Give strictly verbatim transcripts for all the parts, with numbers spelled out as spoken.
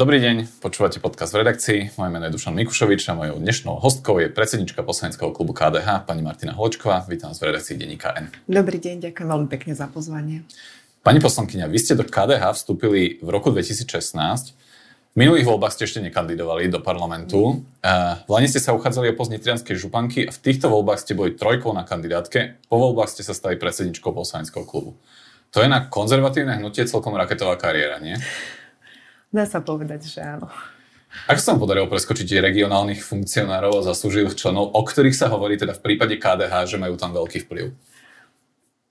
Dobrý deň, počúvate podcast v redakcii. Moje meno je Dušan Mikušovič a mojou dnešnou hostkou je predsednička poslaneckého klubu K D H, pani Martina Holečková. Vítam vás v redakcii denníka N. Dobrý deň, ďakujem veľmi pekne za pozvanie. Pani poslankyňa, vy ste do K D H vstúpili v roku dvetisícšestnásť. V minulých voľbách ste ešte nekandidovali do parlamentu. V lani ste sa uchádzali o post nitrianskej županky a v týchto voľbách ste boli trojkou na kandidátke. Po voľbách ste sa stali predsedničkou poslaneckého klubu. To je na konzervatívne hnutie celkom raketová kariéra, nie? Dá sa povedať, že áno. Ako sa vám podarilo preskočiť regionálnych funkcionárov a zaslúžilých členov, o ktorých sa hovorí teda v prípade K D H, že majú tam veľký vplyv?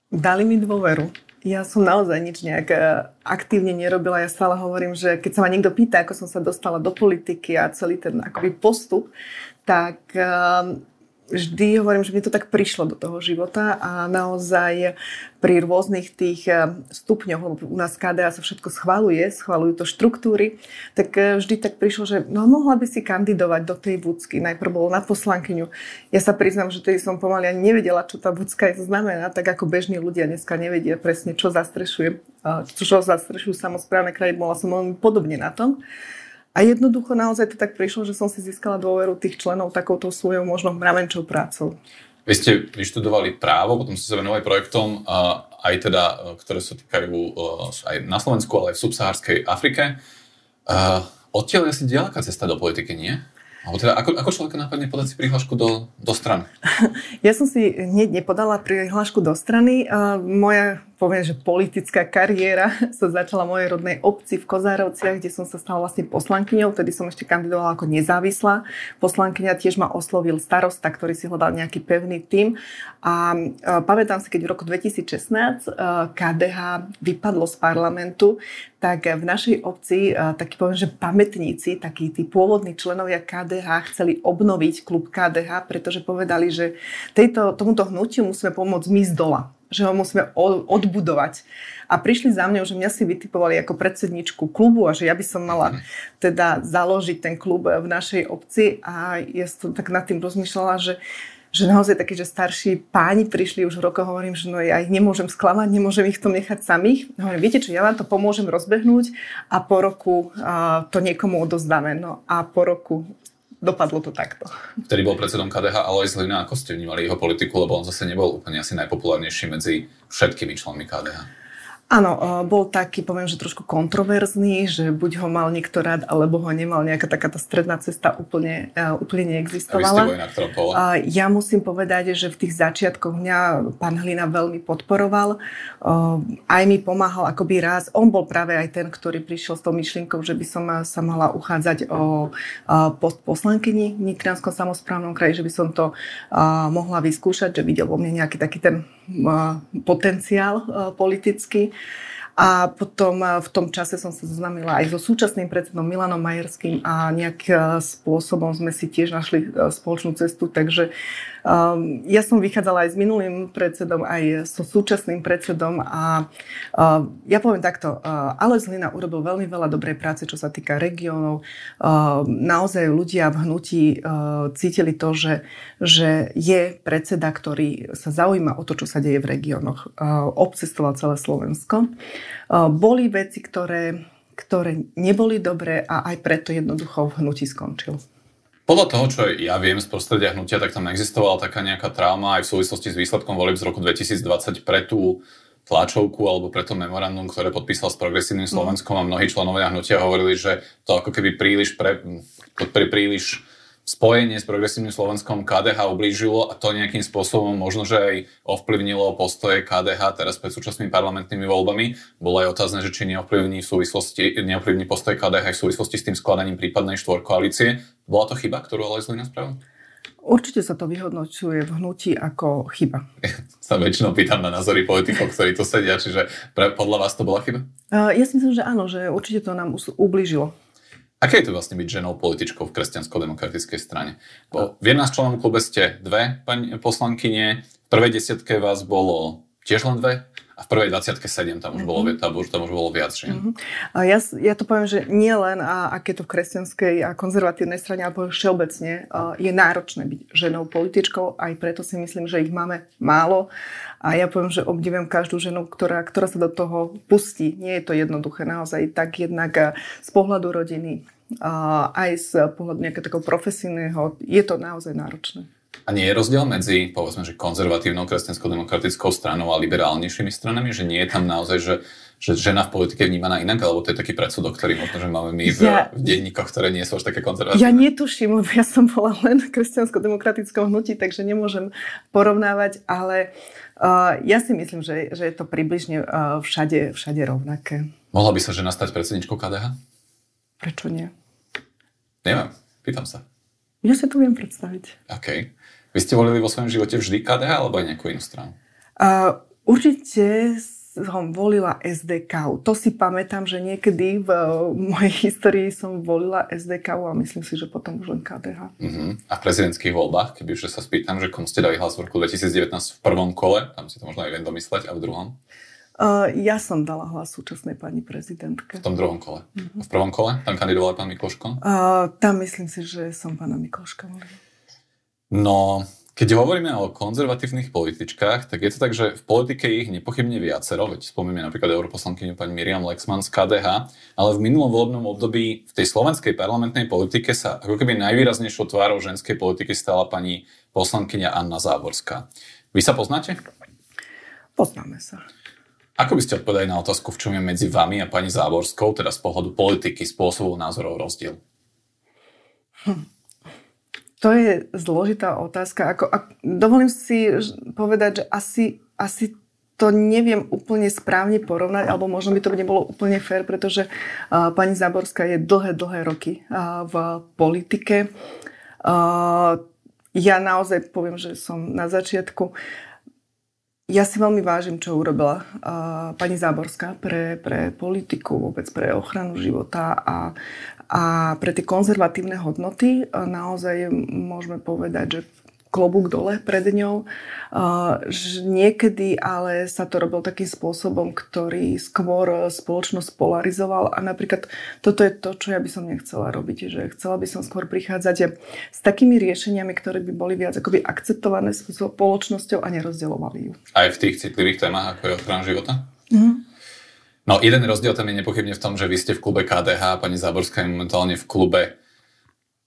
Dali mi dôveru. Ja som naozaj nič nejak aktívne nerobila. Ja stále hovorím, že keď sa ma niekto pýta, ako som sa dostala do politiky a celý ten akoby postup, tak vždy hovorím, že mi to tak prišlo do toho života a naozaj pri rôznych tých stupňoch, lebo u nás K D H sa všetko schvaľuje, schvaľujú to štruktúry, tak vždy tak prišlo, že no mohla by si kandidovať do tej vúcky. Najprv bolo na poslankyňu. Ja sa priznám, že tej som pomaly ani nevedela, čo tá vúcka je, to znamená, tak ako bežní ľudia dneska nevedia presne, čo zastrešuje, čo zastrešujú samosprávne kraje, bola som veľmi podobne na tom. A jednoducho naozaj to tak prišlo, že som si získala dôveru tých členov takouto svojou možno mravenčou prácou. Vy ste vyštudovali právo, potom ste sa venovali projektom, aj teda, ktoré sa týkajú aj na Slovensku, ale aj v subsahárskej Afrike. Odtiaľ je asi diaľká cesta do politiky, nie? Alebo teda, ako, ako človeka nápadne podať si prihlášku do, do strany? Ja som si hneď nepodala prihlášku do strany. Moja, poviem, že politická kariéra sa začala v mojej rodnej obci v Kozárovciach, kde som sa stala vlastne poslankyňou. Vtedy som ešte kandidovala ako nezávislá poslankyňa. Tiež ma oslovil starosta, ktorý si hľadal nejaký pevný tím. A pamätám si, keď v roku dvetisícšestnásť K D H vypadlo z parlamentu, tak v našej obci, taký poviem, že pamätníci, takí tí pôvodní členovia K D H chceli obnoviť klub K D H, pretože povedali, že tejto, tomuto hnutiu musíme pomôcť my z dola, že ho musíme odbudovať. A prišli za mňou, že mňa si vytipovali ako predsedničku klubu a že ja by som mala teda založiť ten klub v našej obci. A ja som tak nad tým rozmýšľala, že že naozaj takí, že starší páni prišli už rokoch, hovorím, že no ja ich nemôžem sklamať, nemôžem ich to nechať samých. Hovorím, viete čo, ja vám to pomôžem rozbehnúť a po roku uh, to niekomu odozdáme. No a po roku dopadlo to takto. Vtedy bol predsedom K D H Alojz Hlina. Ako ste vnímali jeho politiku, lebo on zase nebol úplne asi najpopulárnejší medzi všetkými členmi K D H? Áno, bol taký, poviem, že trošku kontroverzný, že buď ho mal niekto rád, alebo ho nemal, nejaká taká tá stredná cesta úplne, úplne neexistovala. A vy ste boli na ktorom pole? Ja musím povedať, že v tých začiatkoch mňa pán Hlina veľmi podporoval. Aj mi pomáhal akoby raz. On bol práve aj ten, ktorý prišiel s tou myšlienkou, že by som sa mala uchádzať o post poslankyni v Nitrianskom samosprávnom kraji, že by som to mohla vyskúšať, že videl vo mne nejaký taký ten potenciál politický. A potom v tom čase som sa zoznamila aj so súčasným predsedom Milanom Majerským a nejakým spôsobom sme si tiež našli spoločnú cestu. Takže um, ja som vychádzala aj s minulým predsedom, aj so súčasným predsedom a uh, ja poviem takto, uh, Alojz Hlina urobil veľmi veľa dobrej práce, čo sa týka regiónov. Uh, naozaj ľudia v hnutí uh, cítili to, že, že je predseda, ktorý sa zaujíma o to, čo sa deje v regiónoch. Uh, obcestoval celé Slovensko. Boli veci, ktoré, ktoré neboli dobré a aj preto jednoducho v hnutí skončil. Podľa toho, čo ja viem z prostredia hnutia, tak tam existovala taká nejaká trauma aj v súvislosti s výsledkom volieb z roku dvetisícdvadsať pre tú tlačovku alebo pre to memorandum, ktoré podpísal s Progresívnym Slovenskom a mnohí členovia hnutia hovorili, že to ako keby príliš, pre, pre príliš spojenie s Progresívnym Slovenskom K D H ublížilo a to nejakým spôsobom možno, že aj ovplyvnilo postoje K D H teraz pred súčasnými parlamentnými voľbami. Bolo aj otázne, že či neovplyvní v súvislosti, neovplyvní postoje K D H v súvislosti s tým skladaním prípadnej štvorkoalície. Bola to chyba, ktorú Alojz Hlina spravil? Určite sa to vyhodnocuje v hnutí ako chyba. Ja sa väčšinou pýtam na názory politikov, ktorí to sedia, čiže pre, podľa vás to bola chyba? Uh, ja si myslím, že áno, že určite to nám ublížilo. Aké je to vlastne byť ženou političkou v kresťansko-demokratickej strane? Bo v jedna z členov klube ste dve pani poslankyne, v prvej desiatke vás bolo tiež len dve a v prvej dvadsiatke sedem, tam už bolo, tam už, tam už bolo viac žien. Uh-huh. Ja, ja to poviem, že nie len a aké to v kresťanskej a konzervatívnej strane, ale poviem všeobecne, uh, je náročné byť ženou političkou, aj preto si myslím, že ich máme málo. A ja poviem, že obdivujem každú ženu, ktorá, ktorá sa do toho pustí. Nie je to jednoduché naozaj, tak jednak z pohľadu rodiny, aj z pohľadu nejakého takého profesijného, je to naozaj náročné. A nie je rozdiel medzi, povedzme, že konzervatívnou kresťansko-demokratickou stranou a liberálnejšími stranami? Že nie je tam naozaj, že, že žena v politike vnímaná inak? Alebo to je taký predsudok, ktorý možno, že máme my v, ja, v denníkoch, ktoré nie sú až také konzervatívne? Ja netuším, lebo ja som bola len v kresťansko-demokratickom hnutí, takže nemôžem porovnávať, ale uh, ja si myslím, že, že je to približne uh, všade, všade rovnaké. Mohla by sa žena stať predsedničkou ká dé há? Prečo nie? Neviem, pýtam sa. Ja si to viem predstaviť. OK. Vy ste volili vo svojom živote vždy ká dé há alebo aj nejakú inú stranu? Uh, určite som volila es dé ká. To si pamätám, že niekedy v uh, mojej histórii som volila es dé ká a myslím si, že potom už len ká dé há. Uh-huh. A v prezidentských voľbách, kebyže sa spýtam, že komu ste dali hlas v roku dvetisíc devätnásť v prvom kole, tam si to možno aj viem domysleť, a v druhom? Uh, ja som dala hlas súčasnej pani prezidentke. V tom druhom kole. Uh-huh. V prvom kole? Tam kandidoval pán Mikloško? Uh, tam myslím si, že som pána Mikloška volila. No, keď hovoríme o konzervatívnych političkách, tak je to tak, že v politike ich nepochybne viacero, veď spomíname napríklad europoslankyňu pani Miriam Lexman z ká dé há, ale v minulom volebnom období v tej slovenskej parlamentnej politike sa ako keby najvýraznejšou tvárou ženskej politiky stala pani poslankyňa Anna Záborská. Vy sa poznáte? Poznáme sa. Ako by ste odpovedali na otázku, v čom je medzi vami a pani Záborskou, teda z pohľadu politiky, spôsobov, názorov rozdiel? Hm. To je zložitá otázka. Ako, ak, dovolím si povedať, že asi, asi to neviem úplne správne porovnať, alebo možno by to nebolo úplne fér, pretože uh, pani Záborská je dlhé, dlhé roky uh, v politike. Uh, ja naozaj poviem, že som na začiatku. Ja si veľmi vážim, čo urobila uh, pani Záborská pre, pre politiku, vôbec pre ochranu života a A pre tie konzervatívne hodnoty naozaj môžeme povedať, že klobúk dole pred ňou. Niekedy ale sa to robilo takým spôsobom, ktorý skôr spoločnosť polarizoval. A napríklad toto je to, čo ja by som nechcela robiť. Že chcela by som skôr prichádzať s takými riešeniami, ktoré by boli viac akoby akceptované spoločnosťou a nerozdielovali ju. Aj v tých citlivých témach, ako je ochrana života? Mhm. No, jeden rozdiel tam je nepochybne v tom, že vy ste v klube ká dé há, pani Záborská je momentálne v klube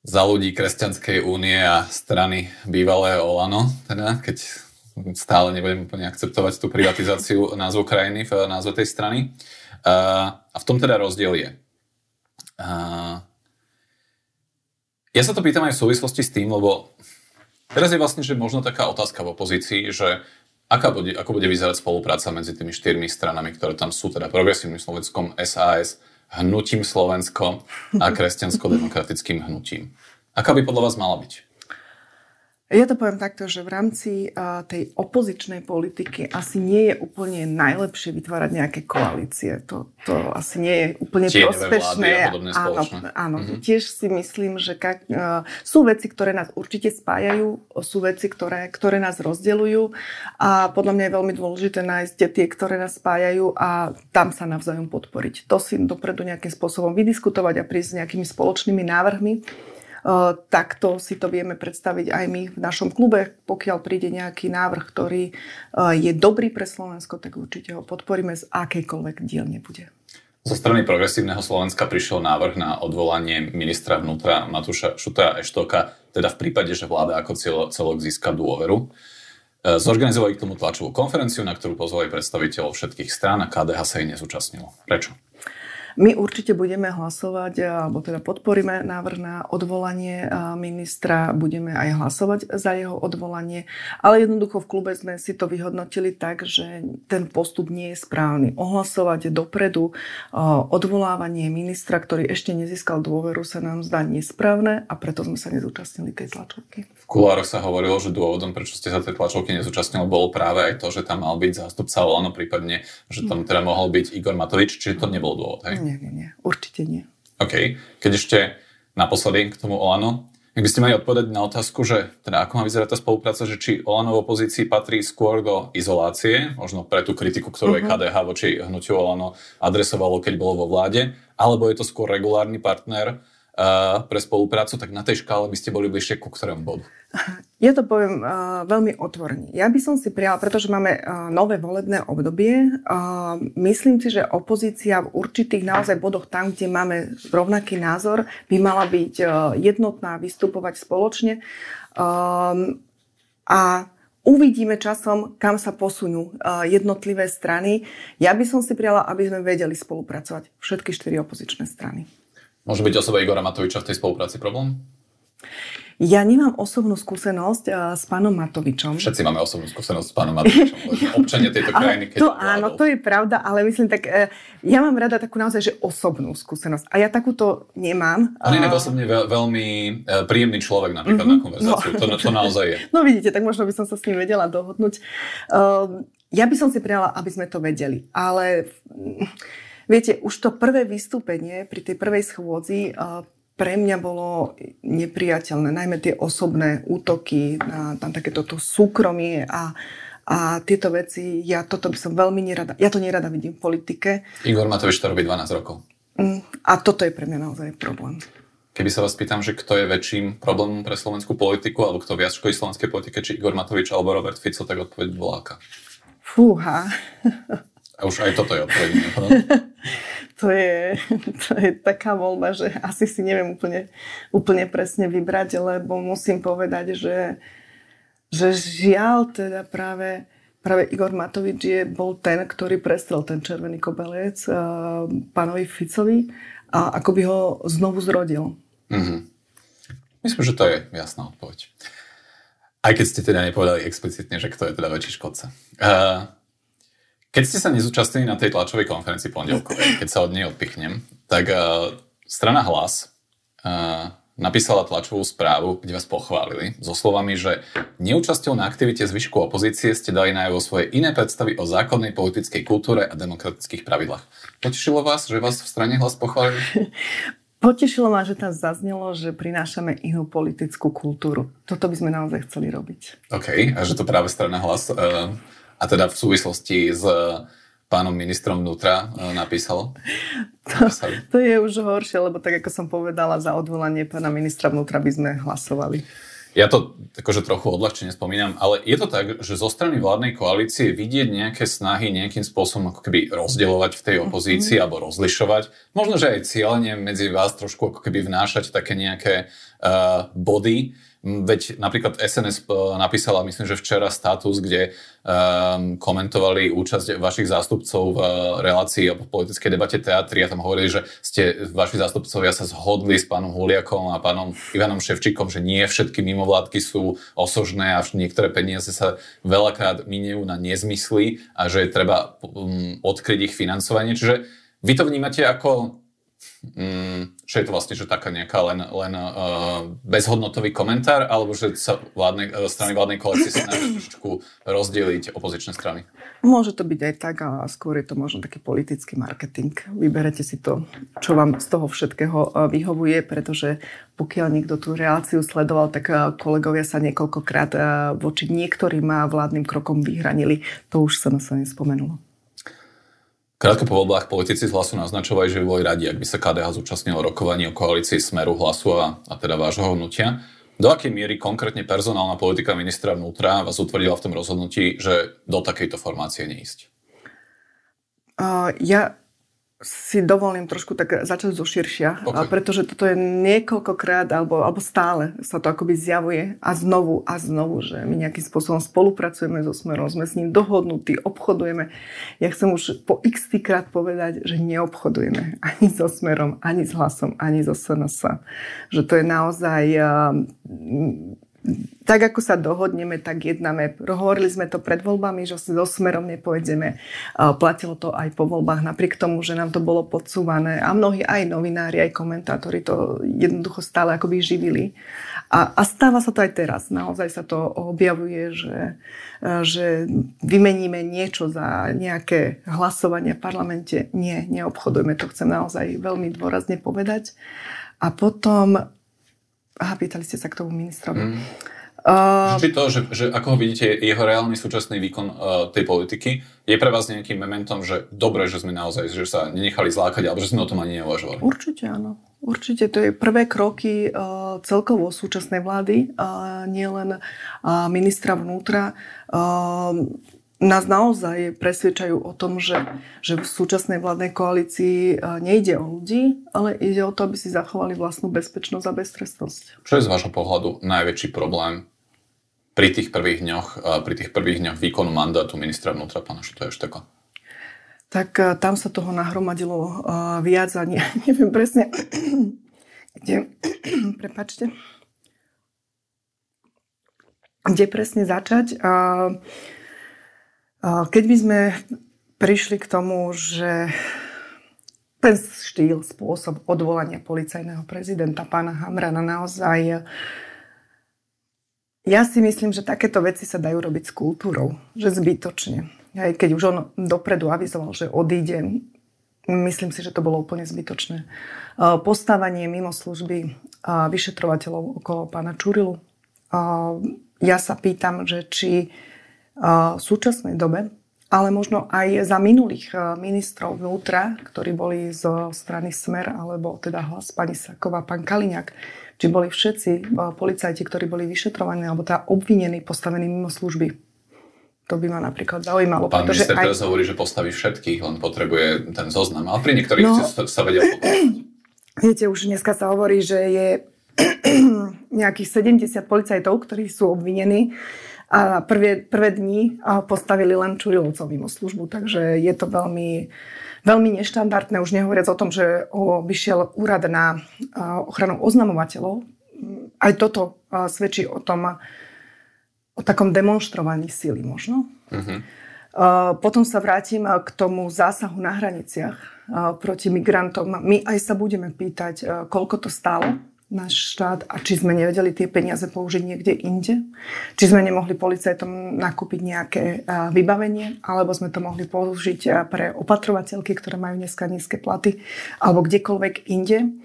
Za ľudí, Kresťanskej únie a strany bývalé Olano, teda, keď stále nebudem úplne akceptovať tú privatizáciu názvu krajiny v názve tej strany. A v tom teda rozdiel je. Ja sa to pýtam aj v súvislosti s tým, lebo teraz je vlastne, že možno taká otázka v opozícii, že Aká bude, ako bude vyzerať spolupráca medzi tými štyrmi stranami, ktoré tam sú, teda Progresívnym Slovenskom, es a es, Hnutím Slovensko a Kresťansko-demokratickým hnutím? Aká by podľa vás mala byť? Ja to poviem takto, že v rámci uh, tej opozičnej politiky asi nie je úplne najlepšie vytvárať nejaké koalície. To, to asi nie je úplne prospešné. Áno, áno. Mm-hmm. Tiež si myslím, že ka, uh, sú veci, ktoré nás určite spájajú, sú veci, ktoré, ktoré nás rozdeľujú a podľa mňa je veľmi dôležité nájsť tie, ktoré nás spájajú a tam sa navzájom podporiť. To si dopredu nejakým spôsobom vydiskutovať a prísť s nejakými spoločnými návrhmi. Uh, takto si to vieme predstaviť aj my v našom klube. Pokiaľ príde nejaký návrh, ktorý uh, je dobrý pre Slovensko, tak určite ho podporíme, z akejkoľvek dielne bude. Zo strany Progresívneho Slovenska prišiel návrh na odvolanie ministra vnútra Matúša Šutaja Eštoka, teda v prípade, že vláda ako celok získa dôveru. Uh, zorganizovali k tomu tlačovú konferenciu, na ktorú pozvali predstaviteľov všetkých strán a ká dé há sa jej nezúčastnilo. Prečo? My určite budeme hlasovať, alebo teda podporíme návrh na odvolanie ministra, budeme aj hlasovať za jeho odvolanie, ale jednoducho v klube sme si to vyhodnotili tak, že ten postup nie je správny. Ohlasovať dopredu odvolávanie ministra, ktorý ešte nezískal dôveru, sa nám zdá nesprávne a preto sme sa nezúčastnili tej tlačovky. V kulároch sa hovorilo, že dôvodom, prečo ste sa tej tlačovky nezúčastnili, bolo práve aj to, že tam mal byť zástupca Olano, prípadne, že tam teda mohol byť Igor Matovič, čiže to nebol dôvod, hej? Nie, nie, nie. Určite nie. OK. Keď ešte naposledy k tomu Olano, ak by ste mali odpovedať na otázku, že teda ako má vyzerať tá spolupráca, že či Olano v opozícii patrí skôr do izolácie, možno pre tú kritiku, ktorú uh-huh. K D H voči hnutiu Olano adresovalo, keď bolo vo vláde, alebo je to skôr regulárny partner uh, pre spoluprácu, tak na tej škále by ste boli bližšie ku ktorému bodu? Ja to poviem uh, veľmi otvorene. Ja by som si prijala, pretože máme uh, nové volebné obdobie, uh, myslím si, že opozícia v určitých naozaj bodoch tam, kde máme rovnaký názor, by mala byť uh, jednotná, vystupovať spoločne. Um, a uvidíme časom, kam sa posunú uh, jednotlivé strany. Ja by som si prijala, aby sme vedeli spolupracovať všetky štyri opozičné strany. Môže byť osoba Igora Matoviča v tej spolupráci problém? Ja nemám osobnú skúsenosť uh, s pánom Matovičom. Všetci máme osobnú skúsenosť s pánom Matovičom. Občania tejto krajiny. Keď to áno, to je pravda, ale myslím tak, uh, ja mám rada takú naozaj, že osobnú skúsenosť. A ja takúto nemám. On je uh, osobne veľ, veľmi uh, príjemný človek napríklad uh-huh, na konverzáciu. No, to, to naozaj je. No vidíte, tak možno by som sa s ním vedela dohodnúť. Uh, ja by som si prijala, aby sme to vedeli. Ale viete, už to prvé vystúpenie pri tej prvej schôdzi uh, pre mňa bolo nepriateľné, najmä tie osobné útoky na, na takéto súkromie a, a tieto veci. Ja toto by som veľmi nerada, ja to nerada vidím v politike. Igor Matovič to robí dvanásť rokov. A toto je pre mňa naozaj problém. Keby sa vás pýtam, že kto je väčším problémom pre slovenskú politiku, alebo kto viac škodí slovenskej politike, či Igor Matovič alebo Robert Fico, tak odpoveď bola aká? Fúha. A už aj toto je odpoveď. To je, to je taká voľba, že asi si neviem úplne, úplne presne vybrať, lebo musím povedať, že, že žiaľ teda práve, práve Igor Matovič je, bol ten, ktorý prestrel ten červený kobelec uh, pánovi Ficovi a akoby ho znovu zrodil. Mm-hmm. Myslím, že to je jasná odpoveď. Aj keď ste teda nepovedali explicitne, že kto je teda väčší škodca. Uh, Keď ste sa nezúčastnili na tej tlačovej konferencii pondelkovej, keď sa od nej odpichnem, tak uh, strana Hlas uh, napísala tlačovú správu, kde vás pochválili so slovami, že neúčasťou na aktivite zvyšku opozície ste dali najavo svoje iné predstavy o zákonnej politickej kultúre a demokratických pravidlách. Potešilo vás, že vás v strane Hlas pochválili? Potešilo ma, že tam zaznelo, že prinášame inú politickú kultúru. Toto by sme naozaj chceli robiť. OK, a že to práve strana Hlas... Uh, A teda v súvislosti s pánom ministrom vnútra napísal? To, to je už horšie, lebo tak ako som povedala, za odvolanie pána ministra vnútra by sme hlasovali. Ja to akože trochu odľahčene spomínam, ale je to tak, že zo strany vládnej koalície vidieť nejaké snahy nejakým spôsobom ako keby rozdielovať v tej opozícii mm-hmm. alebo rozlišovať. Možno, že aj cieľne medzi vás trošku ako keby vnášať také nejaké uh, body. Veď napríklad es en es napísala, myslím, že včera status, kde um, komentovali účasť vašich zástupcov v relácii o politickej debate teatri a tam hovorili, že ste vaši zástupcovia sa zhodli s pánom Huliakom a pánom Ivanom Ševčíkom, že nie všetky mimovládky sú osožné a niektoré peniaze sa veľakrát minejú na nezmysly a že treba um, odkryť ich financovanie. Čiže vy to vnímate ako... Mm, že je to vlastne že taká nejaká len, len uh, bezhodnotový komentár, alebo že sa vládnej, strany vládnej koalície snaží trošku rozdeliť opozičné strany? Môže to byť aj tak, a skôr je to možno taký politický marketing. Vyberete si to, čo vám z toho všetkého vyhovuje, pretože pokiaľ niekto tú reláciu sledoval, tak kolegovia sa niekoľkokrát voči niektorým vládnym krokom vyhranili. To už sa na sa nespomenulo. Krátko po voľbách politici z Hlasu naznačovali, že by boli radi, ak by sa K D H zúčastnilo rokovanie o koalícii Smeru, Hlasu a, a teda vášho hnutia. Do akej miery konkrétne personálna politika ministra vnútra vás utvrdila v tom rozhodnutí, že do takejto formácie neísť? Uh, ja si dovolím trošku tak začať zo širšia, okay. pretože toto je niekoľkokrát alebo, alebo stále sa to akoby zjavuje a znovu a znovu, že my nejakým spôsobom spolupracujeme so Smerom, sme s ním dohodnutí, obchodujeme. Ja chcem už po x-tý krát povedať, že neobchodujeme ani so Smerom, ani s Hlasom, ani so es en es. Že to je naozaj... Tak, ako sa dohodneme, tak jednáme. Hovorili sme to pred voľbami, že so Smerom nepôjdeme. Platilo to aj po voľbách, napriek tomu, že nám to bolo podsúvané. A mnohí aj novinári, aj komentátori to jednoducho stále akoby živili. A, a stáva sa to aj teraz. Naozaj sa to objavuje, že, že vymeníme niečo za nejaké hlasovanie v parlamente. Nie, neobchodujme. To chcem naozaj veľmi dôrazne povedať. A potom... Aha, pýtali ste sa k tomu ministrovi. Mm. Uh, Či to, že, že ako ho vidíte, jeho reálny súčasný výkon uh, tej politiky je pre vás nejakým momentom, že dobre, že sme naozaj, že sa nenechali zlákať, alebo že sme o tom ani neuvažovali? Určite áno. Určite to je prvé kroky uh, celkovo súčasnej vlády, uh, nielen uh, ministra vnútra. Uh, nás naozaj presvedčajú o tom, že, že v súčasnej vládnej koalícii uh, nejde o ľudí, ale ide o to, aby si zachovali vlastnú bezpečnosť a beztrestnosť. Čo je z vášho pohľadu najväčší problém pri tých prvých dňoch, pri tých prvých dňoch výkonu mandátu ministra vnútra, pána Šutaja Ešteka? Tak tam sa toho nahromadilo viac a nie, neviem presne, kde, prepáčte, kde presne začať. Keď by sme prišli k tomu, že ten štýl, spôsob odvolania policajného prezidenta, pána Hamrana, naozaj... Ja si myslím, že takéto veci sa dajú robiť s kultúrou, že zbytočne. Aj keď už on dopredu avizoval, že odíde, myslím si, že to bolo úplne zbytočné. Postávanie mimo služby vyšetrovateľov okolo pána Čurilu. Ja sa pýtam, že či v súčasnej dobe, ale možno aj za minulých ministrov vnútra, ktorí boli zo strany Smer, alebo teda Hlas, pani Saková, pán Kaliňák, či boli všetci policajti, ktorí boli vyšetrovaní, alebo tá obvinení, postavení mimo služby. To by ma napríklad zaujímalo. Pán minister aj... teraz hovorí, že postaví všetkých, len potrebuje ten zoznam, ale pri niektorých no, sa vedia popovedať. Viete, už dneska sa hovorí, že je nejakých sedemdesiat policajtov, ktorí sú obvinení, a prvé, prvé dni postavili len Čurilovcov mimo službu, takže je to veľmi, veľmi neštandardné, už nehovoriac o tom, že obišiel úrad na ochranu oznamovateľov. Aj toto svedčí o tom, o takom demonstrovaní síly možno. Uh-huh. Potom sa vrátim k tomu zásahu na hraniciach proti migrantom. My aj sa budeme pýtať, koľko to stálo náš štát a či sme nevedeli tie peniaze použiť niekde inde, či sme nemohli policajtom nakúpiť nejaké vybavenie, alebo sme to mohli použiť pre opatrovateľky, ktoré majú dneska nízke platy, alebo kdekoľvek inde.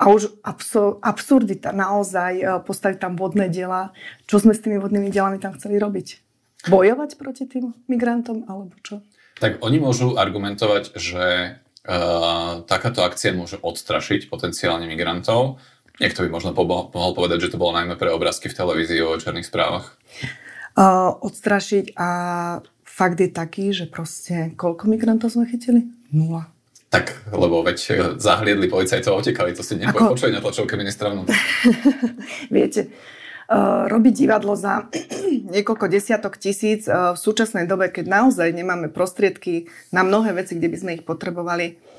A už absur- absurdita naozaj postaviť tam vodné diela. Čo sme s tými vodnými dielami tam chceli robiť? Bojovať proti tým migrantom, alebo čo? Tak oni môžu argumentovať, že uh, takáto akcia môže odstrašiť potenciálne migrantov. Niekto by možno mohol povedať, že to bolo najmä pre obrázky v televízii o černých správach. Uh, odstrašiť a fakt je taký, že proste koľko migrantov sme chytili? Nula. Tak, lebo veď zahliedli policajtov a utekali, to si nepovedal. Ako... Počuj na tlačovke ministra vnútra. Viete, uh, robiť divadlo za niekoľko desiatok tisíc uh, v súčasnej dobe, keď naozaj nemáme prostriedky na mnohé veci, kde by sme ich potrebovali,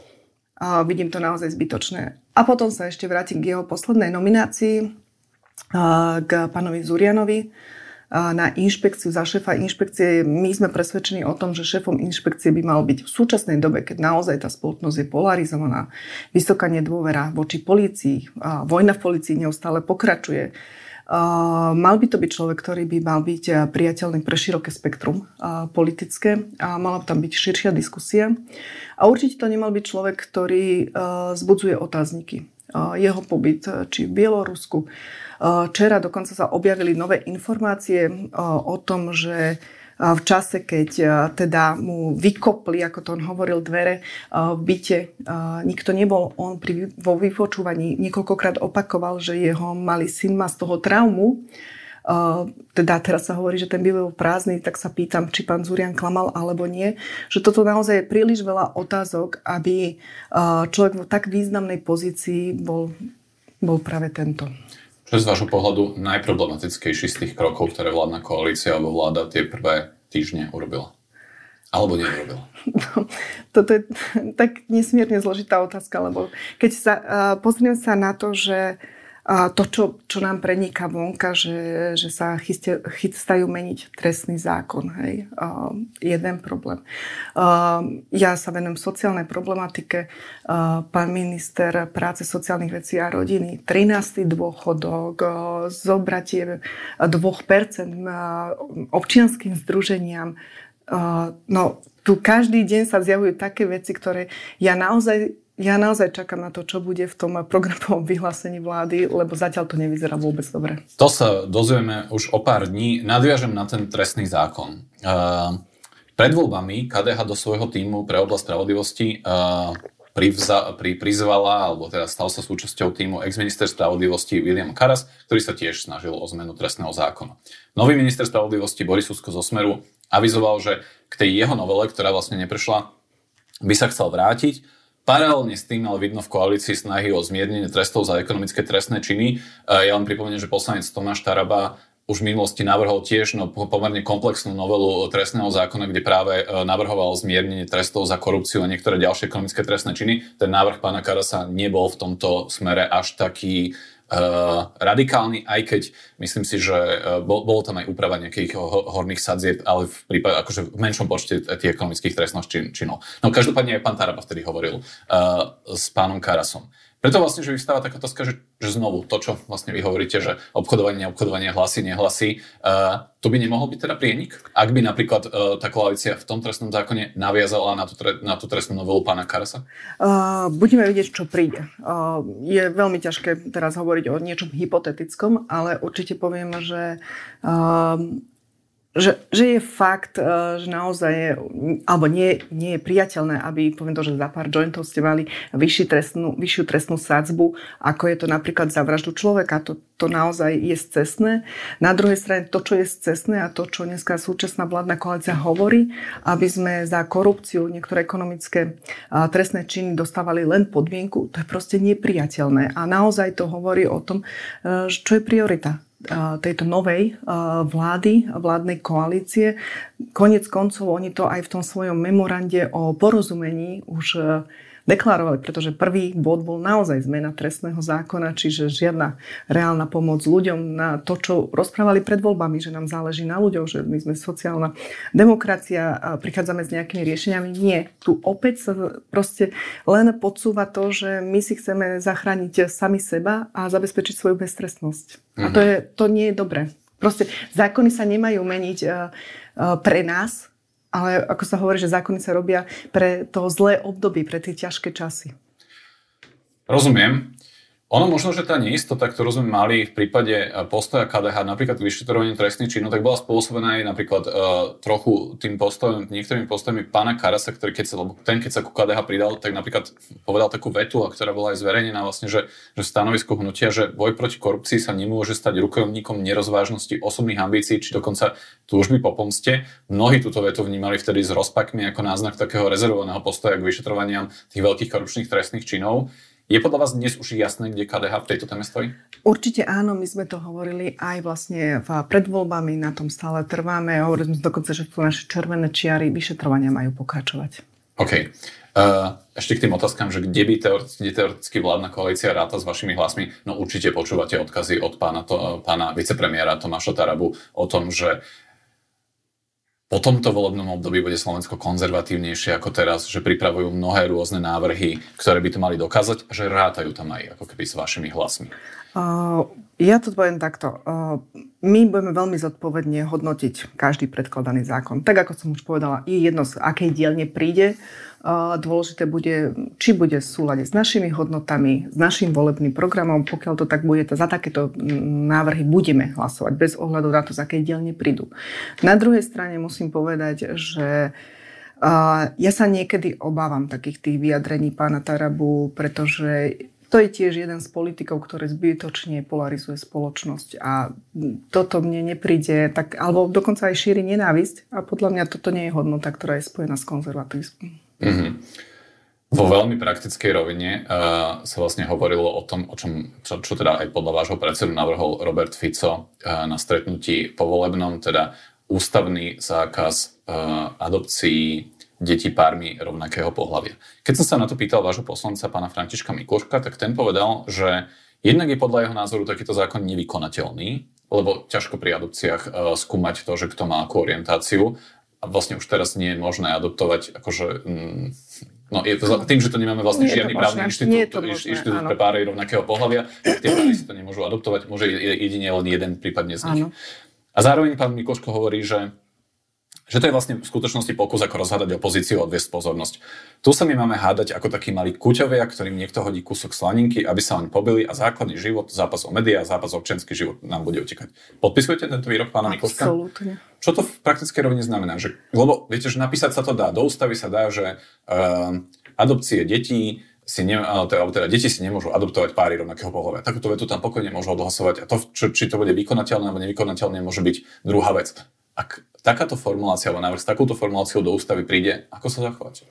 Uh, vidím to naozaj zbytočné. A potom sa ešte vrátim k jeho poslednej nominácii, uh, k pánovi Zurianovi uh, na inšpekciu, za šéfa inšpekcie. My sme presvedčení o tom, že šéfom inšpekcie by mal byť v súčasnej dobe, keď naozaj tá spoločnosť je polarizovaná, vysoká nedôvera voči polícii, uh, vojna v polícii neustále pokračuje. Uh, mal by to byť človek, ktorý by mal byť priateľný pre široké spektrum uh, politické a mala by tam byť širšia diskusia. A určite to nemal byť človek, ktorý uh, zbudzuje otázniky. Uh, jeho pobyt či v Bielorusku. Uh, včera dokonca sa objavili nové informácie uh, o tom, že uh, v čase, keď uh, teda mu vykopli, ako to on hovoril, dvere uh, v byte, uh, nikto nebol. On pri, vo vypočúvaní niekoľkokrát opakoval, že jeho malý syn má z toho traumu teda teraz sa hovorí, že ten býval prázdny, tak sa pýtam, či pán Zurian klamal alebo nie. Že toto naozaj je príliš veľa otázok, aby človek vo tak významnej pozícii bol, bol práve tento. Čo je z vášho pohľadu najproblematickejší z tých krokov, ktoré vládna koalícia alebo vláda tie prvé týždne urobila? Alebo neurobila? No, toto je tak nesmierne zložitá otázka, lebo keď sa uh, pozriem sa na to, že uh, to, čo, čo nám preniká vonka, že, že sa chyste, chystajú meniť trestný zákon, hej, uh, jeden problém. Uh, ja sa venujem sociálnej problematike, uh, pán minister práce, sociálnych vecí a rodiny, trinásteho dôchodok, uh, zobratie dve percentá občianským združeniam. Uh, no, tu každý deň sa zjavujú také veci, ktoré ja naozaj, ja naozaj čakám na to, čo bude v tom programovom vyhlásení vlády, lebo zatiaľ to nevyzerá vôbec dobre. To sa dozvieme už o pár dní. Nadviažem na ten trestný zákon. Uh, pred voľbami ká dé há do svojho tímu pre oblasť spravodlivosti uh, privza, pri, prizvala, alebo teda stal sa súčasťou tímu ex-minister spravodlivosti William Karas, ktorý sa tiež snažil o zmenu trestného zákona. Nový minister spravodlivosti Boris Susko zo Smeru avizoval, že k tej jeho novele, ktorá vlastne neprešla, by sa chcel vrátiť. Paralelne s tým, ale vidno v koalícii snahy o zmiernenie trestov za ekonomické trestné činy. Ja len pripomeniem, že poslanec Tomáš Taraba už v minulosti navrhol tiež no, pomerne komplexnú novelu trestného zákona, kde práve navrhoval zmiernenie trestov za korupciu a niektoré ďalšie ekonomické trestné činy. Ten návrh pána Karasa nebol v tomto smere až taký Uh, radikálny, aj keď myslím si, že uh, bol, bolo tam aj úprava nejakých ho, horných sadzieb, ale v prípade, akože v menšom počte tých ekonomických trestných čin, činov. No každopádne aj pán Taraba vtedy hovoril uh, s pánom Karasom. Preto vlastne, že vyvstáva taká otázka, že, že znovu to, čo vlastne vy hovoríte, že obchodovanie, neobchodovanie, hlasy, nehlasy, uh, to by nemohol byť teda prienik? Ak by napríklad uh, tá koalícia v tom trestnom zákone naviazala na tú, tre, na tú trestnú novelu pána Karasa? Uh, budeme vidieť, čo príde. Uh, je veľmi ťažké teraz hovoriť o niečom hypotetickom, ale určite poviem, že, že, že je fakt, že naozaj je, alebo nie, nie je priateľné, aby poviem to, že za pár jointov ste mali vyššiu trestnú, vyššiu trestnú sadzbu, ako je to napríklad za vraždu človeka. To, to naozaj je scestné. Na druhej strane to, čo je scestné a to, čo dneska súčasná vládna koalícia hovorí, aby sme za korupciu niektoré ekonomické trestné činy dostávali len podmienku, to je proste nepriateľné. A naozaj to hovorí o tom, čo je priorita tejto novej vlády, vládnej koalície. Koniec koncov oni to aj v tom svojom memorande o porozumení už deklarovali, pretože prvý bod bol naozaj zmena trestného zákona, čiže žiadna reálna pomoc ľuďom na to, čo rozprávali pred voľbami, že nám záleží na ľuďoch, že my sme sociálna demokracia a prichádzame s nejakými riešeniami. Nie. Tu opäť sa proste len podsúva to, že my si chceme zachrániť sami seba a zabezpečiť svoju beztrestnosť. Mhm. A to, je, to nie je dobré. Proste zákony sa nemajú meniť pre nás, ale ako sa hovorí, že zákony sa robia pre to zlé obdobie, pre tie ťažké časy. Rozumiem. Ono možno, že tá neistota, ktorú sme mali v prípade postoja ká dé há, napríklad vyšetrovanie trestných činov, tak bola spôsobená aj napríklad uh, trochu tým postojom, niektorými postojmi pána Karasa, ktorý keď sa, lebo ten, keď sa ku ká dé há pridal, tak napríklad povedal takú vetu, a ktorá bola aj zverejnená vlastne, že, že v stanovisku hnutia, že boj proti korupcii sa nemôže stať rukojemníkom nerozvážnosti, osobných ambícií, či dokonca túžby po pomste. Mnohí túto vetu vnímali vtedy s rozpakmi ako náznak takého rezervovaného postoja k vyšetrovaniam tých veľkých korupčných trestných činov. Je podľa vás dnes už jasné, kde ká dé há v tejto téme stojí? Určite áno, my sme to hovorili aj vlastne pred voľbami, na tom stále trváme. Hovorili sme dokonca, že tu naše červené čiary vyšetrovania majú pokračovať. OK. Uh, ešte k tým otázkam, že kde by teoreticky, kde teoreticky vládna koalícia ráta s vašimi hlasmi? No určite počúvate odkazy od pána, to, pána vicepremiéra Tomáša Tarabu o tom, že po tomto volebnom období bude Slovensko konzervatívnejšie ako teraz, že pripravujú mnohé rôzne návrhy, ktoré by to mali dokázať, že rátajú tam aj ako keby s vašimi hlasmi. Uh, ja to poviem takto. Uh, my budeme veľmi zodpovedne hodnotiť každý predkladaný zákon. Tak ako som už povedala, je jedno z akej dielne príde. Uh, dôležité bude, či bude v súlade s našimi hodnotami, s našim volebným programom. Pokiaľ to tak bude, to za takéto návrhy budeme hlasovať bez ohľadu na to, z akej dielne prídu. Na druhej strane musí Musím povedať, že ja sa niekedy obávam takých tých vyjadrení pána Tarabu, pretože To je tiež jeden z politikov, ktorý zbytočne polarizuje spoločnosť a toto mne nepríde, tak, alebo dokonca aj šíri nenávisť a podľa mňa toto nie je hodnota, ktorá je spojená s konzervativizmom. Mm-hmm. Vo veľmi praktickej rovine uh, sa vlastne hovorilo o tom, o čom, čo, čo teda aj podľa vášho predsedu navrhol Robert Fico uh, na stretnutí povolebnom, teda ústavný zákaz uh, adopcií deti pármi rovnakého pohlavia. Keď som sa na to pýtal vášho poslanca, pána Františka Mikloška, tak ten povedal, že jednak je podľa jeho názoru takýto zákon nevykonateľný, lebo ťažko pri adopciách uh, skúmať to, že kto má akú orientáciu. A vlastne už teraz nie je možné adoptovať, akože, mm, no je to, tým, že to nemáme vlastne nie žiadny právny inštitút, inštitút pre páry rovnakého pohlavia, tie páry si to nemôžu adoptovať, môže jedine len jeden prípadne z nich. Áno. A zároveň pán Mikloško hovorí, že že to je vlastne v skutočnosti pokus, ako rozhádať opozíciu a odviesť pozornosť. Tu sa my máme hádať ako takí malí kuťovia, ktorým niekto hodí kúsok slaninky, aby sa oni pobili a základný život, zápas o médiá, zápas o občiansky život nám bude utekať. Podpisujete tento výrok pána Mikloška? Absolútne. Čo to v praktickej rovine znamená? Že, lebo viete, že napísať sa to dá, do ústavy sa dá, že uh, adopcie detí, si ne, alebo teda deti si nemôžu adoptovať páry rovnakého pohlavia. Takúto vetu tam pokojne môžu odhlasovať a to, čo, či to bude vykonateľné alebo nevykonateľné, môže byť druhá vec. Ak takáto formulácia, alebo návrh s takouto formuláciou do ústavy príde, ako sa zachovať?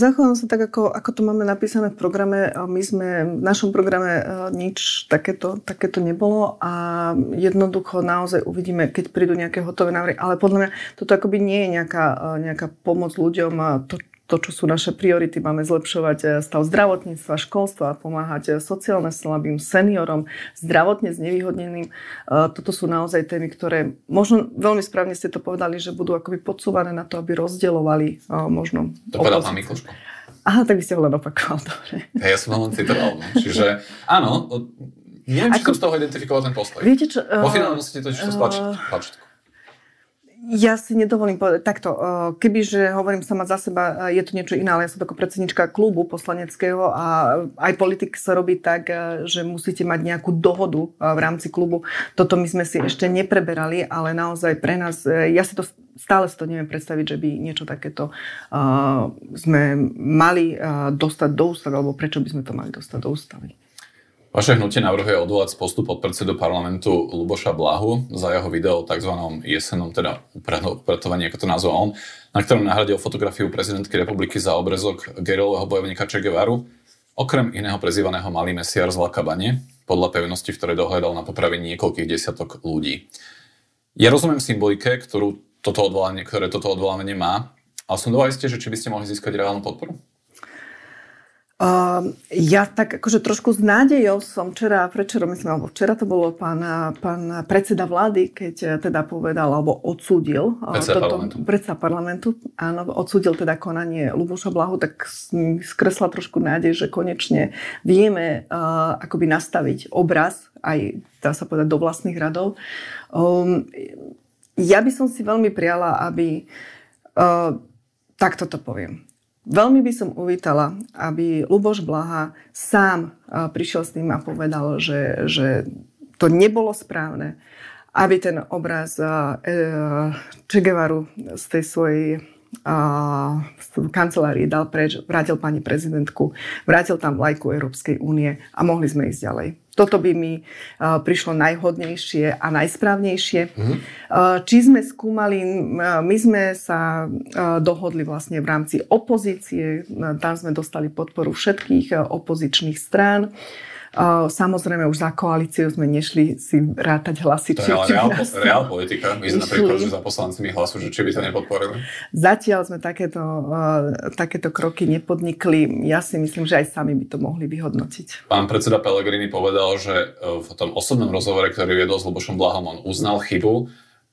Zachovám sa tak, ako, ako to máme napísané v programe. My sme, v našom programe nič takéto, takéto nebolo a jednoducho naozaj uvidíme, keď prídu nejaké hotové návrhy. Ale podľa mňa toto akoby nie je nejaká, nejaká pomoc ľuďom a to, to, čo sú naše priority. Máme zlepšovať stav zdravotníctva, školstva, pomáhať sociálne slabým, seniorom, zdravotne znevýhodneným. Toto sú naozaj témy, ktoré možno veľmi správne ste to povedali, že budú akoby podsúvané na to, aby rozdielovali možno opozíciu. To povedal pán Mikloško. Aha, tak by ste ho len opakoval, dobre. Ja som ho len citoval, čiže áno, neviem, či som z toho identifikoval ten postoj. Viete čo? Vo finále musíte to ešte stlačiť tlačítko. Ja si nedovolím povedať takto. Kebyže hovorím sama za seba, je to niečo iné, ale ja som ako predsednička klubu poslaneckého a aj politik sa robí tak, že musíte mať nejakú dohodu v rámci klubu. Toto my sme si ešte nepreberali, ale naozaj pre nás, ja si to stále si to neviem predstaviť, že by niečo takéto sme mali dostať do ústavy, alebo prečo by sme to mali dostať do ústavy. Vaše hnutie navrhuje odvolať z postu podpredsedu parlamentu Ľuboša Blahu za jeho video o tzv. Jesennom, teda upratovaní, ako to nazval on, na ktorom nahradil fotografiu prezidentky republiky za obrezok gerilového bojovníka Che Guevaru, okrem iného prezývaného Malý mesiar z Lakabane, podľa pevnosti, v ktorej dohľadal na popravenie niekoľkých desiatok ľudí. Ja rozumiem symbolike, ktorú toto odvolanie, ktoré toto odvolanie má, ale som dovolili ste, že či by ste mohli získať reálnu podporu? Uh, ja tak akože trošku s nádejou som včera, prečerom myslím, alebo včera to bolo pán, pán predseda vlády, keď teda povedal, alebo odsúdil predseda parlamentu. Predseda parlamentu, áno, odsúdil teda konanie Ľuboša Blahu, tak skresla trošku nádej, že konečne vieme uh, akoby nastaviť obraz, aj dá sa povedať, do vlastných radov. Um, ja by som si veľmi priala, aby uh, takto to poviem. Veľmi by som uvítala, aby Ľuboš Blaha sám prišiel s tým a povedal, že, že to nebolo správne, aby ten obraz Che Guevaru z tej svojej kancelárii dal preč, vrátil pani prezidentku, vrátil tam vlajku Európskej únie a mohli sme ísť ďalej. Toto by mi uh, prišlo najhodnejšie a najsprávnejšie. Mm-hmm. Uh, či sme skúmali, uh, my sme sa uh, dohodli vlastne v rámci opozície, uh, tam sme dostali podporu všetkých uh, opozičných strán. Uh, samozrejme už za koalíciu sme nešli si rátať hlasy. To je ale reál, reál politika. My sme napríklad za poslancami Hlasu, že či by to nepodporili. Zatiaľ sme takéto, uh, takéto kroky nepodnikli. Ja si myslím, že aj sami by to mohli vyhodnotiť. Pán predseda Pellegrini povedal, že v tom osobnom rozhovore, ktorý viedol s Ľubošom Blahom, on uznal chybu.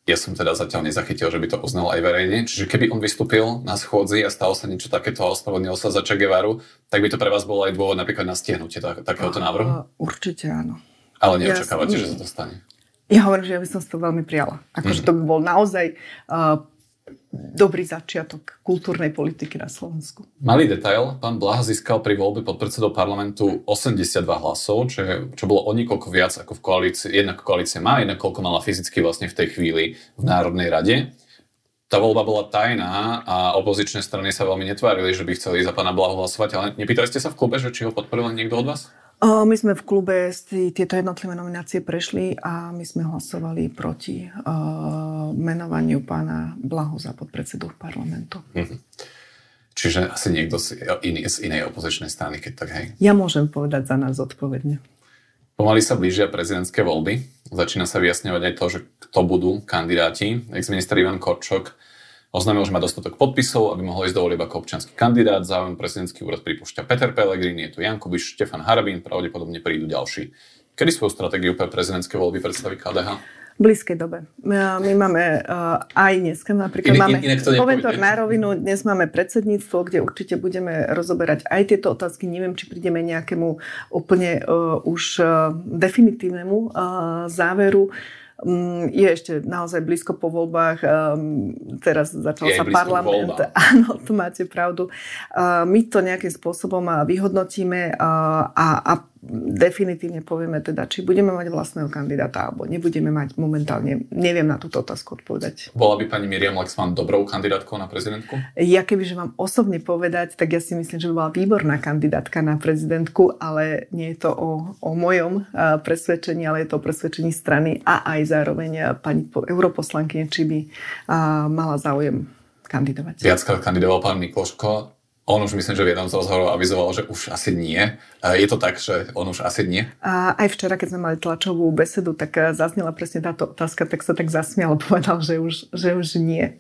Ja som teda zatiaľ nezachytil, že by to uznal aj verejne. Čiže keby on vystúpil na schôdzi a stalo sa niečo takéto a ospravedlnil sa za Che Guevaru, tak by to pre vás bolo aj dôvod napríklad na stiahnutie tak, takéhoto návrhu? Určite áno. Ale neočakávate, ja, že sa to stane? Ja hovorím, že ja by som si to veľmi prijala. Akože mm-hmm. to by bol naozaj uh, dobrý začiatok kultúrnej politiky na Slovensku. Malý detail, pán Blaha získal pri voľbe podpredsedov parlamentu osemdesiatdva hlasov, čo, je, čo bolo o niekoľko viac ako v koalícii, jednak koalícia má, jednak koľko mala fyzicky vlastne v tej chvíli v Národnej rade. tá voľba bola tajná a opozičné strany sa veľmi netvárili, že by chceli za pána Blahu hlasovať, ale nepýtali ste sa v klube, že či ho podporil niekto od vás? My sme v klube si tieto jednotlivé nominácie prešli a my sme hlasovali proti uh, menovaniu pána Blahu za podpredsedu parlamentu. Mm-hmm. Čiže asi niekto z, in, z inej opozičnej strany, keď tak, hej? Ja môžem povedať za nás zodpovedne. Pomaly sa blížia prezidentské voľby. Začína sa vyjasňovať aj to, že kto budú kandidáti. Ex-minister Ivan Korčok oznámil, že má dostatok podpisov, aby mohol ísť do volieb ako občiansky kandidát. Zároveň prezidentský úrad pripúšťa Peter Pellegrini, je tu Jan Kubiš, Štefan Harabín, pravdepodobne prídu ďalší. Kedy svoju stratégiu pre prezidentské voľby predstaví ká dé há? V blízkej dobe. My máme uh, aj dnes, napríklad inak, máme inak komentor na rovinu, dnes máme predsedníctvo, kde určite budeme rozoberať aj tieto otázky. Neviem, či prídeme nejakému úplne uh, už uh, definitívnemu uh, záveru. Je ešte naozaj blízko po voľbách. Teraz začal sa parlament. Voľba. Áno, to máte pravdu. My to nejakým spôsobom vyhodnotíme a, a definitívne povieme teda, či budeme mať vlastného kandidáta, alebo nebudeme mať momentálne. Neviem na túto otázku odpovedať. Bola by pani Miriam Lexman dobrou kandidátkou na prezidentku? Ja kebyže vám osobne povedať, tak ja si myslím, že by bola výborná kandidátka na prezidentku, ale nie je to o, o mojom presvedčení, ale je to o presvedčení strany a aj zároveň pani europoslankyne, či by mala záujem kandidovať. Viackrát kandidoval pán Mikloško. On už myslím, že v jednom z rozhovorov avizoval, že už asi nie. Je to tak, že on už asi nie? A aj včera, keď sme mali tlačovú besedu, tak zaznela presne táto otázka, tak sa tak zasmial a povedal, že už, že už nie.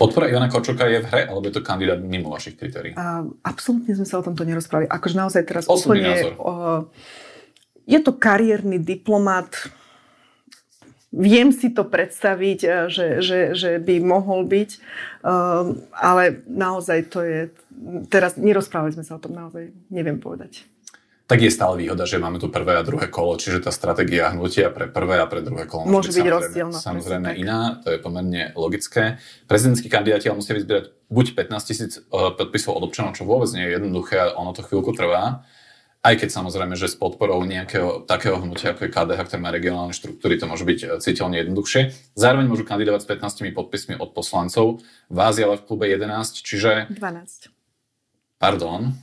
Podpora Ivana Korčoka je v hre, alebo je to kandidát mimo vašich kritérií? A, absolútne sme sa o tomto nerozprávali. Akože naozaj teraz osobný úplne... názor. O, je to kariérny diplomát. Viem si to predstaviť, že, že, že by mohol byť, um, ale naozaj to je... Teraz nerozprávali sme sa o tom, naozaj neviem povedať. Tak je stále výhoda, že máme tu prvé a druhé kolo, čiže tá stratégia hnutia pre prvé a pre druhé kolo môže byť samozrejme, samozrejme iná, to je pomerne logické. Prezidentskí kandidáti ale musia vyzbierať buď pätnásť tisíc podpisov od občanov, čo vôbec nie je jednoduché, ono to chvíľku trvá. Aj keď samozrejme, že s podporou nejakého takého hnutia, ako je ká dé há, ktoré má regionálne štruktúry, to môže byť citeľne jednoduchšie. Zároveň môžu kandidovať s pätnástimi podpismi od poslancov. Vás je ale v klube jedenásť, čiže... dvanásť. Pardon,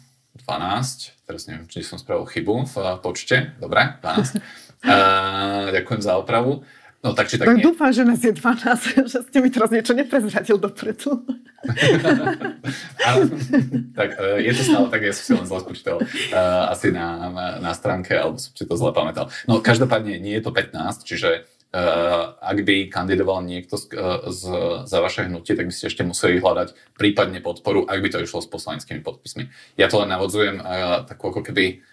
dvanásť. Teraz neviem, či som spravil chybu v počte. Dobre, dvanásť. uh, ďakujem za opravu. No tak či tak nie. Dúfam, že nás je dvanásť, že ste mi teraz niečo neprezradil dopredu. Tak je to stále tak, ja som si len zle spočítal uh, asi na, na, na stránke, alebo som si to zle pamätal. No každopádne nie je to pätnásť, čiže uh, ak by kandidoval niekto z, uh, z, za vaše hnutie, tak by ste ešte museli hľadať prípadne podporu, ak by to išlo s poslaneckými podpismi. Ja to len navodzujem uh, takú ako keby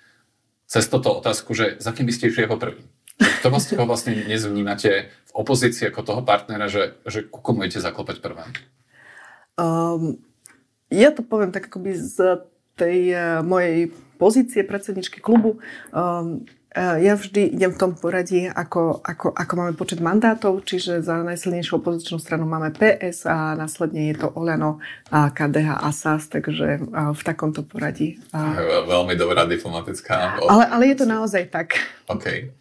cez toto otázku, že za kým by ste išli ako prvý? To vlastne, ho vlastne nezvnímate v opozícii ako toho partnera, že, že ku komu idete zaklopať prvé? Um, ja to poviem tak akoby z tej uh, mojej pozície predsedničky klubu. Um, uh, ja vždy idem v tom poradí, ako, ako, ako máme počet mandátov, čiže za najsilnejšiu opozičnú stranu máme pé es a následne je to Olano, a ká dé há a es a es, takže uh, v takomto poradí. Uh, Veľmi dobrá diplomatická... Ale, ale je to naozaj tak. OK.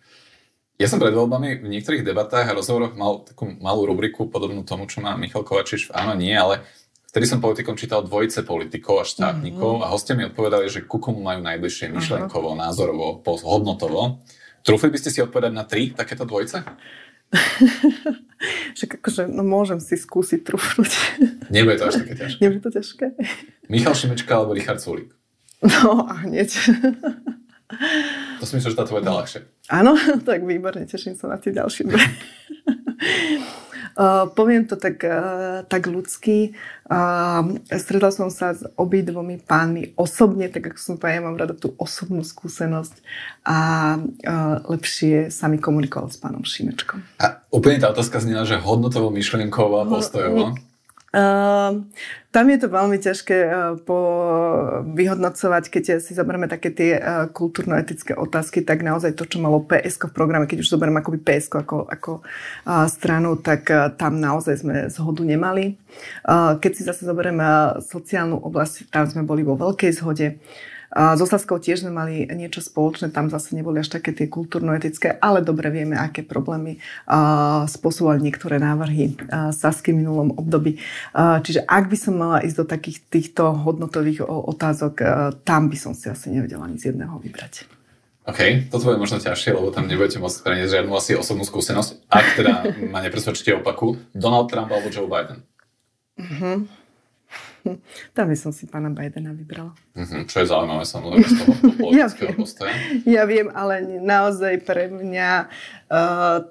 Ja som pred voľbami v niektorých debatách a rozhovoroch mal takú malú rubriku podobnú tomu, čo má Michal Kovačiš v Áno, nie, ale vtedy som politikom čítal dvojice politikov a štátnikov mm-hmm. a hostia mi odpovedali, že ku komu majú najbližšie myšlenkovo, uh-huh. názorovo, hodnotovo. Trúfli by ste si odpovedať na tri takéto dvojice? Však akože, no môžem si skúsiť trúfnuť. Nebude to až také ťažké. Nebude to ťažké. Michal Šimečka alebo Richard Sulík? No a hneď... To si myslím, že tá tvoja dá ľahšie. Áno, tak výborne, teším sa na tie ďalšie dve. uh, poviem to tak, uh, tak ľudsky. Uh, stretla som sa s obidvomi pánmi osobne, tak ako som povedala, ja mám rada tú osobnú skúsenosť a uh, lepšie sa mi komunikoval s pánom Šimečkom. A úplne tá otázka znela, že hodnotovo, myšlienkovo a postojovo? No, Uh, tam je to veľmi ťažké uh, po vyhodnocovať, keď si zoberieme také tie uh, kultúrno-etické otázky, tak naozaj to, čo malo pé esko v programe, keď už zoberiem akoby pé esko ako, ako uh, stranu, tak uh, tam naozaj sme zhodu nemali. Uh, keď si zase zoberieme uh, sociálnu oblasť, tam sme boli vo veľkej zhode. So Saskou tiež sme mali niečo spoločné, tam zase neboli až také tie kultúrno-etické, ale dobre vieme, aké problémy spôsobovali niektoré návrhy Sasky v minulom období. Čiže ak by som mala ísť do takých týchto hodnotových otázok, tam by som si asi nevedela nic jedného vybrať. OK, toto bude možno ťažšie, lebo tam nebudete môcť preniesť žiadnu asi osobnú skúsenosť. Ak teda ma nepresvedčíte opaku, Donald Trump alebo Joe Biden? Uh-huh. Tam by som si pána Bidena vybrala. Uh-huh. Čo je zaujímavé, samozrejme, z toho politického postoja. Ja viem, ale naozaj pre mňa uh,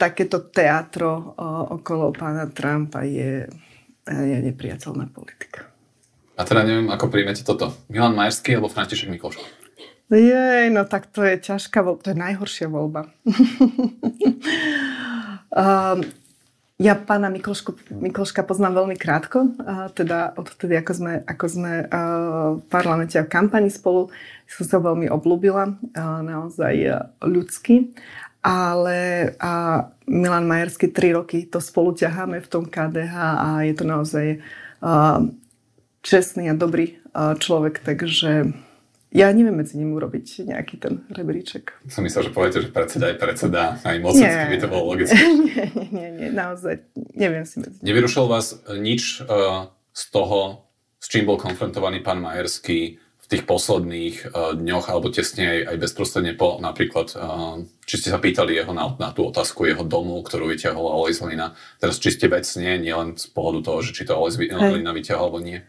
takéto teatro uh, okolo pána Trumpa je, je nepriateľná politika. A teda neviem, ako príjmete toto. Milan Majerský alebo František Mikloško? Jej, no tak to je ťažká voľba. To je najhoršia voľba. um, ja pána Miklošku, Mikloška poznám veľmi krátko. Uh, teda odtedy, ako sme, ako sme uh, v parlamente a v kampani spolu, som sa veľmi obľúbila. Uh, naozaj uh, ľudsky. Ale uh, Milan Majerský, tri roky to spolu ťaháme v tom ká dé há a je to naozaj uh, čestný a dobrý uh, človek. Takže... Ja neviem medzi ním urobiť nejaký ten rebríček. Som myslel, že poviete, že predseda aj predseda, aj mocenský by to bolo logické. Nie, nie, nie, nie, naozaj neviem si medzi ním. Nevyrušil vás nič uh, z toho, s čím bol konfrontovaný pán Majerský v tých posledných uh, dňoch, alebo tesne aj, aj bezprostredne po, napríklad, uh, či ste sa pýtali jeho na, na tú otázku jeho domu, ktorú vyťahol Alojz Hlina. Teraz či ste vecne, nielen z pohľadu toho, že či to Alojz Hlina vyťahol alebo nie.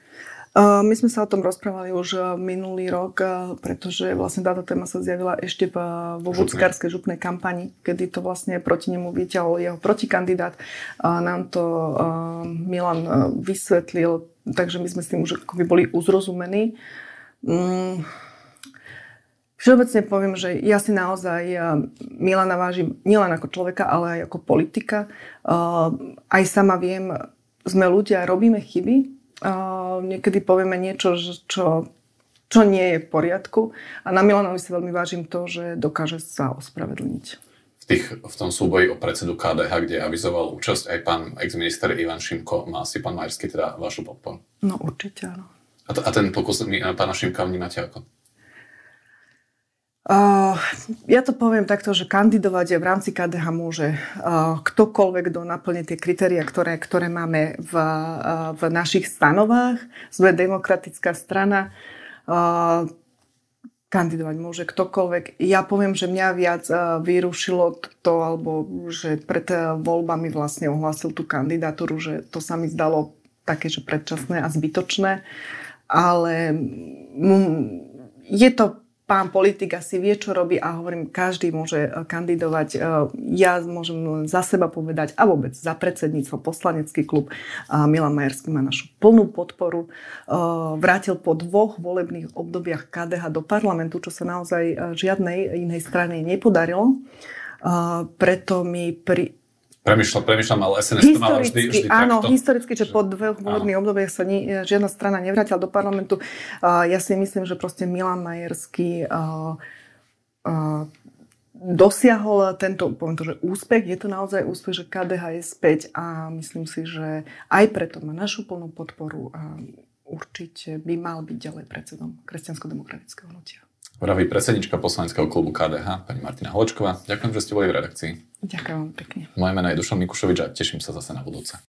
My sme sa o tom rozprávali už minulý rok, pretože vlastne táto téma sa zjavila ešte vo Vučkárskej župnej kampani, kedy to vlastne proti nemu vyťahol jeho protikandidát. Nám to Milan vysvetlil, takže my sme s tým už akoby boli uzrozumení. Všeobecne poviem, že ja si naozaj Milana vážim nielen ako človeka, ale aj ako politika. Aj sama viem, sme ľudia, robíme chyby. Uh, niekedy povieme niečo, čo, čo nie je v poriadku. A na Milanovi si veľmi vážim to, že dokáže sa ospravedlniť. V, tých, v tom súboji o predsedu ká dé há, kde avizoval účasť aj pán exminister Ivan Šimko, má si pán Majerský teda vašu podporu? No určite áno. A, t- a ten pokus pána Šimka vnímate ako? Uh, ja to poviem takto, že kandidovať v rámci ká dé há môže uh, ktokoľvek, kto naplní tie kritériá, ktoré, ktoré máme v, uh, v našich stanovách. Sme demokratická strana. Uh, kandidovať môže ktokoľvek. Ja poviem, že mňa viac uh, vyrušilo to, alebo že pred uh, voľbami vlastne ohlásil tú kandidatúru, že to sa mi zdalo také, že predčasné a zbytočné. Ale m- je to pán politik asi vie, čo robí a hovorím, každý môže kandidovať. Ja môžem za seba povedať a vôbec za predsedníctvo, poslanecký klub. Milan Majerský má našu plnú podporu. Vrátil po dvoch volebných obdobiach ká dé há do parlamentu, čo sa naozaj žiadnej inej strane nepodarilo. Preto mi pri... Premýšľam, premýšľam, ale es en es to mala vždy, vždy áno, takto. Áno, historicky, že po dvoch volebných obdobiach sa ni, žiadna strana nevrátila do parlamentu. Uh, ja si myslím, že proste Milan Majerský uh, uh, dosiahol tento, poviem to, že úspech. Je to naozaj úspech, že ká dé há je späť a myslím si, že aj preto má našu plnú podporu a určite by mal byť ďalej predsedom Kresťansko-demokratického hnutia. Vraví predsednička poslaneckého klubu ká dé há, pani Martina Holečková. Ďakujem, že ste boli v redakcii. Ďakujem pekne. Moje meno je Dušan Mikušovič a teším sa zase na budúce.